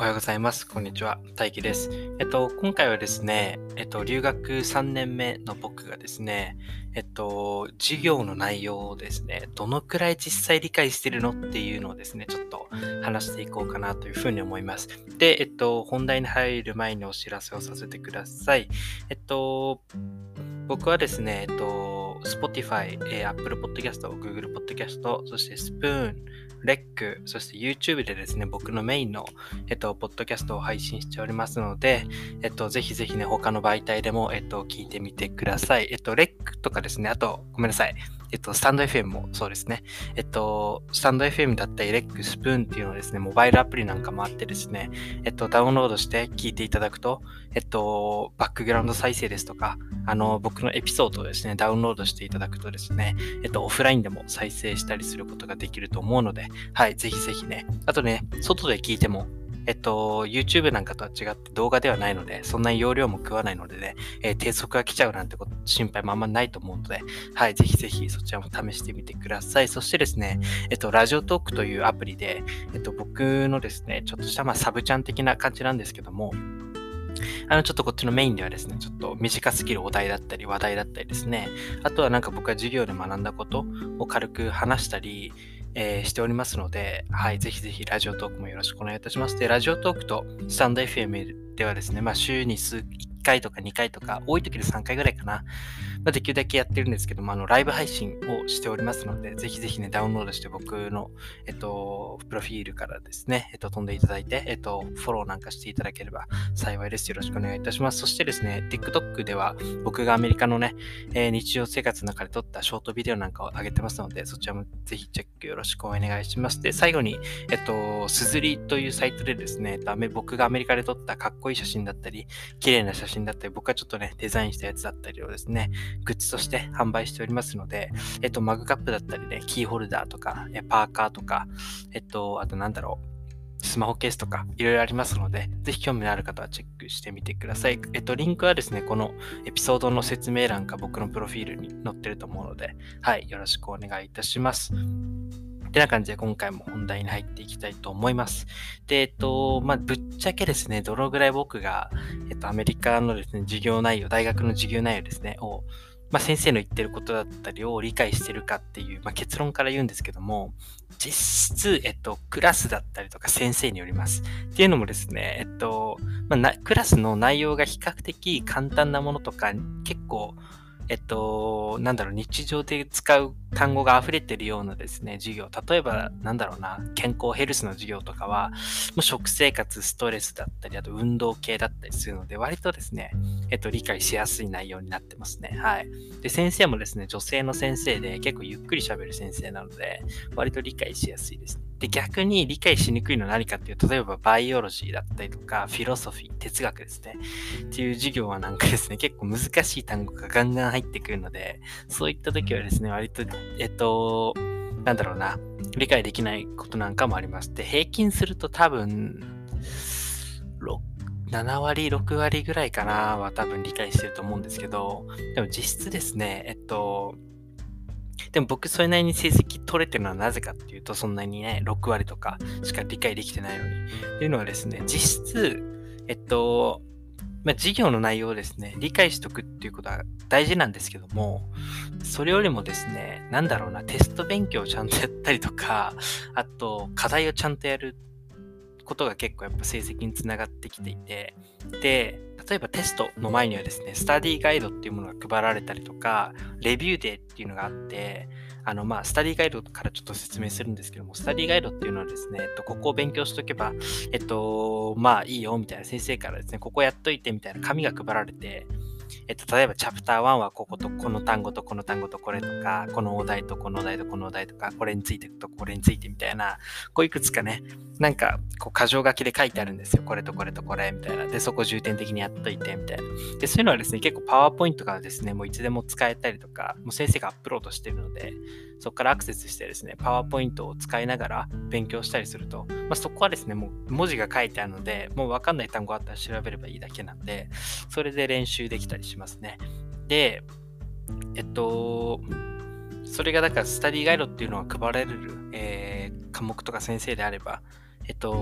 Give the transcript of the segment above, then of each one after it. おはようございます。こんにちは。大輝です。今回はですね、留学3年目の僕がですね、授業の内容をですね、どのくらい実際理解してるのっていうのをですね、ちょっと話していこうかなというふうに思います。で、本題に入る前にお知らせをさせてください。僕はですね、Spotify、Apple Podcasts、Google Podcasts、そして Spoon、レック、そして YouTube でですね、僕のメインの、ポッドキャストを配信しておりますので、ぜひぜひね、他の媒体でも、聞いてみてください。レックとかですね、あと、ごめんなさい。スタンド FM もそうですね。スタンド FM だったり、レック、スプーンっていうのをですね、モバイルアプリなんかもあってですね、ダウンロードして聞いていただくと、バックグラウンド再生ですとか、僕のエピソードをですね、ダウンロードしていただくとですね、オフラインでも再生したりすることができると思うので、はい、ぜひぜひね。あとね、外で聞いても、YouTube なんかとは違って動画ではないので、そんなに容量も食わないのでね、低速が来ちゃうなんてこと心配もあんまないと思うので、はい、ぜひぜひそちらも試してみてください。そしてですね、ラジオトークというアプリで、僕のですね、ちょっとしたサブちゃん的な感じなんですけども、ちょっとこっちのメインではですね、ちょっと短すぎるお題だったり話題だったりですね、あとはなんか僕が授業で学んだことを軽く話したり、しておりますので、はい、ぜひぜひラジオトークもよろしくお願いいたします。で、ラジオトークとスタンド FM ではですね、週に1回とか2回とか、多い時で3回ぐらいかな、できるだけやってるんですけども、ライブ配信をしておりますので、ぜひぜひね、ダウンロードして僕の、プロフィールからですね、飛んでいただいて、フォローなんかしていただければ幸いです。よろしくお願いいたします。そしてですね、TikTok では僕がアメリカのね、日常生活の中で撮ったショートビデオなんかを上げてますので、そちらもぜひチェックよろしくお願いします。で、最後に、すずりというサイトでですね、僕がアメリカで撮ったかっこいい写真だったり、綺麗な写真だったり、僕がちょっとね、デザインしたやつだったりをですね、グッズとして販売しておりますので、マグカップだったりね、キーホルダーとか、パーカーとか、あとなんだろう、スマホケースとかいろいろありますので、ぜひ興味のある方はチェックしてみてください。リンクはですね、このエピソードの説明欄か僕のプロフィールに載ってると思うので、はい、よろしくお願いいたします。ってな感じで今回も本題に入っていきたいと思います。で、ぶっちゃけですね、どのぐらい僕が、アメリカのですね、授業内容、大学の授業内容ですね、を、先生の言ってることだったりを理解してるかっていう、結論から言うんですけども、実質、クラスだったりとか先生によります。っていうのもですね、クラスの内容が比較的簡単なものとか、結構、日常で使う単語が溢れてるようなですね、授業。例えば、健康ヘルスの授業とかは、食生活、ストレスだったり、あと運動系だったりするので、割とですね、理解しやすい内容になってますね。はい。で、先生もですね、女性の先生で、結構ゆっくり喋る先生なので、割と理解しやすいですね。で、逆に理解しにくいのは何かっていう、例えばバイオロジーだったりとか、フィロソフィー、哲学ですね。っていう授業はなんかですね、結構難しい単語がガンガン入ってくるので、そういった時はですね、割と、理解できないことなんかもありまして、平均すると多分、7割、6割ぐらいかなは多分理解してると思うんですけど、でも実質ですね、でも僕それなりに成績取れてるのはなぜかっていうと、そんなにね、6割とかしか理解できてないのに。というのはですね、実質、授業の内容をですね、理解しとくっていうことは大事なんですけども、それよりもですね、テスト勉強をちゃんとやったりとか、あと、課題をちゃんとやることが結構やっぱ成績につながってきていて、で、例えばテストの前にはですね、スタディガイドっていうものが配られたりとか、レビューデーっていうのがあって、スタディガイドからちょっと説明するんですけども、スタディガイドっていうのはですね、ここを勉強しとけば、いいよ、みたいな先生からですね、ここやっといて、みたいな紙が配られて、例えばチャプター1はこことこの単語とこの単語とこれとか、このお題とこのお題とこのお題とか、これについてとこれについてみたいな、こういくつかね、なんかこう箇条書きで書いてあるんですよ。これとこれとこれみたいな。で、そこ重点的にやっといてみたいな。で、そういうのはですね、結構パワーポイントがですね、もういつでも使えたりとか、もう先生がアップロードしてるので、そこからアクセスしてですね、パワーポイントを使いながら勉強したりすると、そこはですね、もう文字が書いてあるので、もう分かんない単語あったら調べればいいだけなんで、それで練習できたりしますね。で、それがだからスタディガイドっていうのは配られる、科目とか先生であれば、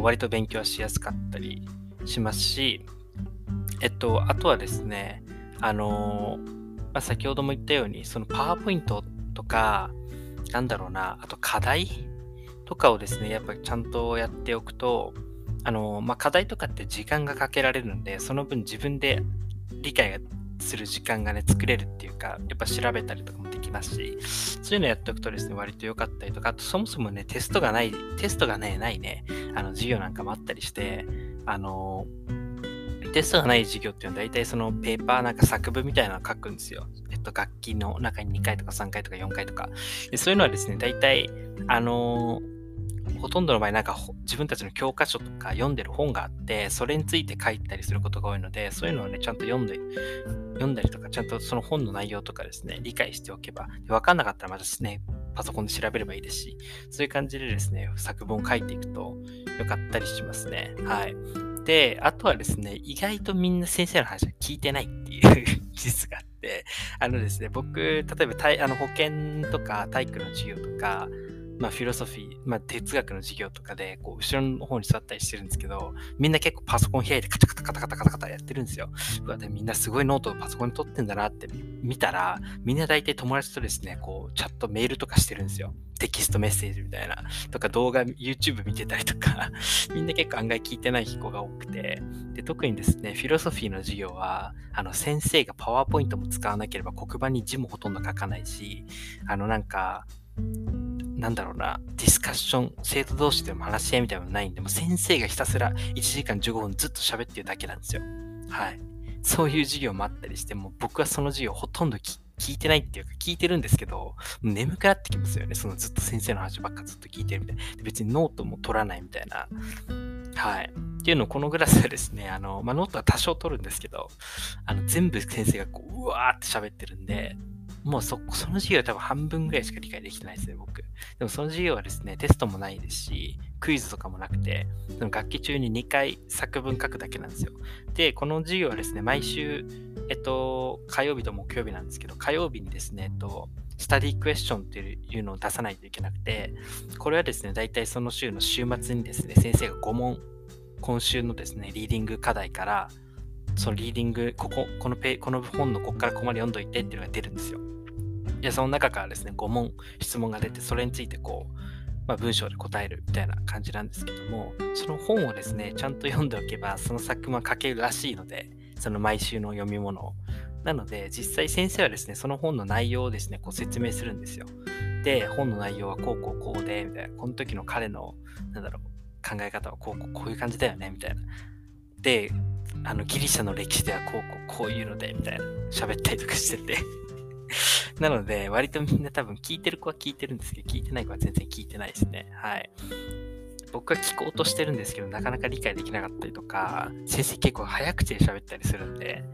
割と勉強しやすかったりしますし、あとはですね、先ほども言ったように、そのパワーポイントとか、あと課題とかをですね、やっぱりちゃんとやっておくと、課題とかって時間がかけられるんで、その分自分で理解する時間がね、作れるっていうか、やっぱ調べたりとかもできますし、そういうのやっておくとですね、割と良かったりとか、あとそもそもね、テストがない授業なんかもあったりして、テストがない授業っていうのは大体そのペーパーなんか作文みたいなのを書くんですよ。学期の中に2回とか3回とか4回とか。でそういうのはですね、大体、ほとんどの場合なんか自分たちの教科書とか読んでる本があって、それについて書いたりすることが多いので、そういうのをね、ちゃんと読んだりとか、ちゃんとその本の内容とかですね、理解しておけば、分かんなかったらまたですね、パソコンで調べればいいですし、そういう感じでですね、作文を書いていくとよかったりしますね。はい。で、あとはですね、意外とみんな先生の話は聞いてないっていう事実があって、ですね、僕、例えば保健とか体育の授業とか、フィロソフィー、哲学の授業とかで、後ろの方に座ったりしてるんですけど、みんな結構パソコン開いてカタカタカタカタカタカタやってるんですよ。で、みんなすごいノートをパソコンに取ってんだなって見たら、みんな大体友達とですね、チャットメールとかしてるんですよ。テキストメッセージみたいな。とか、動画、YouTube 見てたりとか、みんな結構案外聞いてない子が多くて、で、特にですね、フィロソフィーの授業は、先生がパワーポイントも使わなければ黒板に字もほとんど書かないし、ディスカッション、生徒同士でも話し合いみたいなのもないんで、もう先生がひたすら1時間15分ずっと喋ってるだけなんですよ。はい。そういう授業もあったりして、もう僕はその授業ほとんど聞いてないっていうか、聞いてるんですけど、眠くなってきますよね。そのずっと先生の話ばっかずっと聞いてるみたいな。別にノートも取らないみたいな。はい。っていうのをこのグラスはですね、ノートは多少取るんですけど、全部先生がうわーって喋ってるんで、もうその授業は多分半分ぐらいしか理解できてないですね、僕。でもその授業はですね、テストもないですし、クイズとかもなくて、その学期中に2回作文書くだけなんですよ。で、この授業はですね、毎週、火曜日と木曜日なんですけど、火曜日にですね、スタディクエスチョンっていうのを出さないといけなくて、これはですね、大体その週の週末にですね、先生が5問、今週のですね、リーディング課題から、そのリーディング、この本のここからここまで読んどいてっていうのが出るんですよ。で、その中からですね、5問質問が出て、それについて文章で答えるみたいな感じなんですけども、その本をですね、ちゃんと読んでおけば、その作文は書けるらしいので、その毎週の読み物を。なので、実際先生はですね、その本の内容をですね、説明するんですよ。で、本の内容はこうで、みたいな。この時の彼の、考え方はこういう感じだよね、みたいな。で、ギリシャの歴史ではこういうのでみたいな喋ったりとかしててなので割とみんな多分聞いてる子は聞いてるんですけど、聞いてない子は全然聞いてないですね。はい。僕は聞こうとしてるんですけど、なかなか理解できなかったりとか、先生結構早口で喋ったりするんで、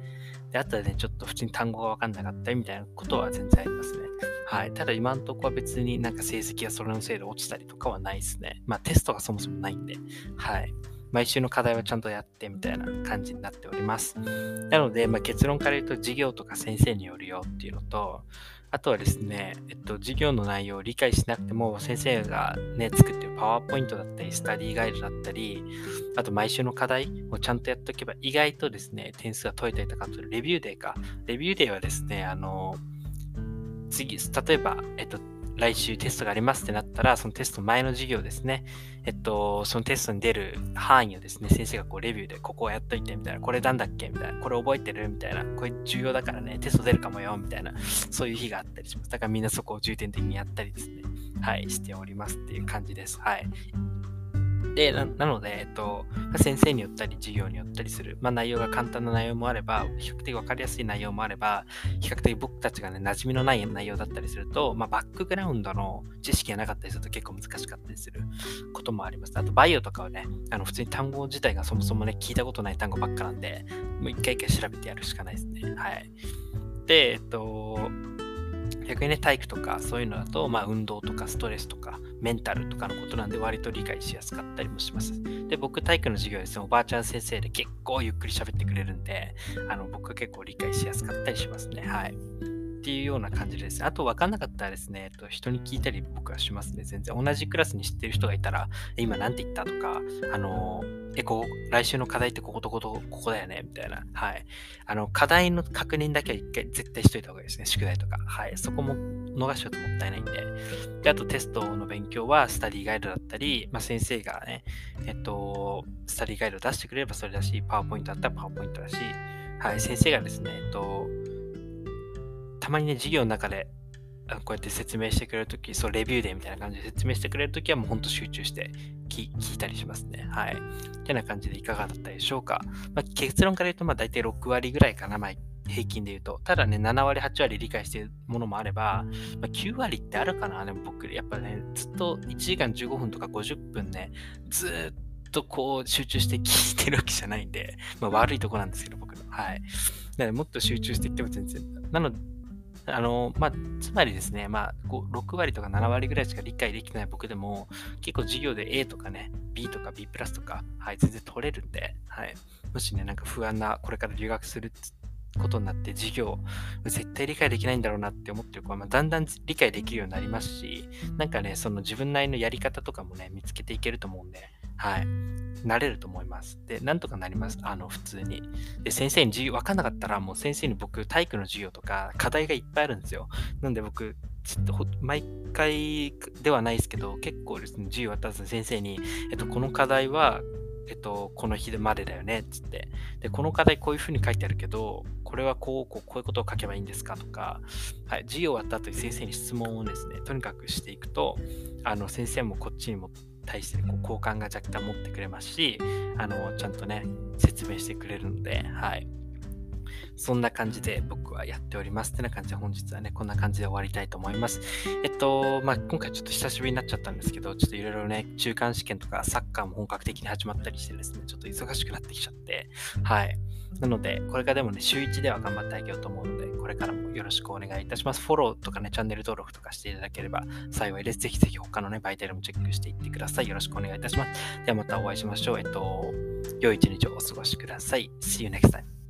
あとはね、ちょっと普通に単語が分かんなかったりみたいなことは全然ありますね。はい。ただ今のところは別に成績がそれのせいで落ちたりとかはないですね。テストがそもそもないんで、はい。毎週の課題はちゃんとやってみたいな感じになっております。なので、結論から言うと、授業とか先生によるよっていうのと、あとはですね、授業の内容を理解しなくても、先生がね、作ってるパワーポイントだったり、スタディガイドだったり、あと毎週の課題をちゃんとやっておけば、意外とですね、点数が取れたりとか、レビューデーはですね、例えば、来週テストがありますってなったら、そのテスト前の授業ですね、そのテストに出る範囲をですね、先生がレビューで、ここをやっといてみたいな、これなんだっけみたいな、これ覚えてるみたいな、これ重要だからね、テスト出るかもよみたいな、そういう日があったりします。だからみんなそこを重点的にやったりですね、はい、しておりますっていう感じです。はい。で、なので、先生によったり、授業によったりする。内容が簡単な内容もあれば、比較的分かりやすい内容もあれば、比較的僕たちがね、馴染みのない内容だったりすると、バックグラウンドの知識がなかったりすると結構難しかったりすることもあります。あと、バイオとかはね、普通に単語自体がそもそもね、聞いたことない単語ばっかなんで、もう一回一回調べてやるしかないですね。はい。で、逆にね、体育とかそういうのだと、運動とかストレスとかメンタルとかのことなんで、割と理解しやすかったりもします。で、僕、体育の授業ですね、おばあちゃん先生で結構ゆっくり喋ってくれるんで、僕は結構理解しやすかったりしますね。はい。っていうような感じです。あと分かんなかったらですね、人に聞いたり僕はしますね。全然同じクラスに知ってる人がいたら、今なんて言ったとか、来週の課題ってここだよねみたいな、はい、課題の確認だけは一回絶対しといた方がいいですね。宿題とか、はい、そこも逃しちゃうともったいないんで。で、あとテストの勉強はスタディガイドだったり、先生がね、スタディガイド出してくれればそれだし、パワーポイントだったらパワーポイントだし、はい、先生がですね、たまにね、授業の中でこうやって説明してくれるとき、そう、レビューでみたいな感じで説明してくれるときはもうほんと集中して聞いたりしますね。はい。ってな感じでいかがだったでしょうか。結論から言うと、大体6割ぐらいかな、平均で言うと。ただね、7割、8割理解しているものもあれば、9割ってあるかな。でも僕、やっぱね、ずっと1時間15分とか50分ね、ずーっとこう集中して聞いてるわけじゃないんで、悪いとこなんですけど、僕の。はい。なので、もっと集中していっても全然。なので、つまりですね、6割とか7割ぐらいしか理解できない僕でも、結構授業で A とかね、B とか B プラスとか、はい、全然取れるんで、はい。もしね、なんか不安な、これから留学することになって、授業、絶対理解できないんだろうなって思ってる子は、だんだん理解できるようになりますし、なんかね、その自分なりのやり方とかもね、見つけていけると思うんで、はい。慣れると思います。で、なんとかなります。普通に。で、先生に授業分かんなかったら、もう先生に僕、体育の授業とか、課題がいっぱいあるんですよ。なんで僕、ちょっと、毎回ではないですけど、結構ですね、授業渡す先生に、この課題は、この日までだよね、つって。で、この課題こういう風に書いてあるけど、これはこういうことを書けばいいんですかとか、はい、授業終わった後に先生に質問をですね、とにかくしていくと、先生もこっちにも、対して好感が若干持ってくれますし、ちゃんとね説明してくれるので、はい、そんな感じで僕はやっておりますってな感じで、本日はねこんな感じで終わりたいと思います。今回ちょっと久しぶりになっちゃったんですけど、ちょっといろいろね中間試験とかサッカーも本格的に始まったりしてですね、ちょっと忙しくなってきちゃって、はい、なのでこれからでもね週1では頑張ってあげようと思うので、これからもよろしくお願いいたします。フォローとかねチャンネル登録とかしていただければ幸いです。ぜひぜひ他のね媒体でもチェックしていってください。よろしくお願いいたします。ではまたお会いしましょう。良い一日をお過ごしください。See you next time.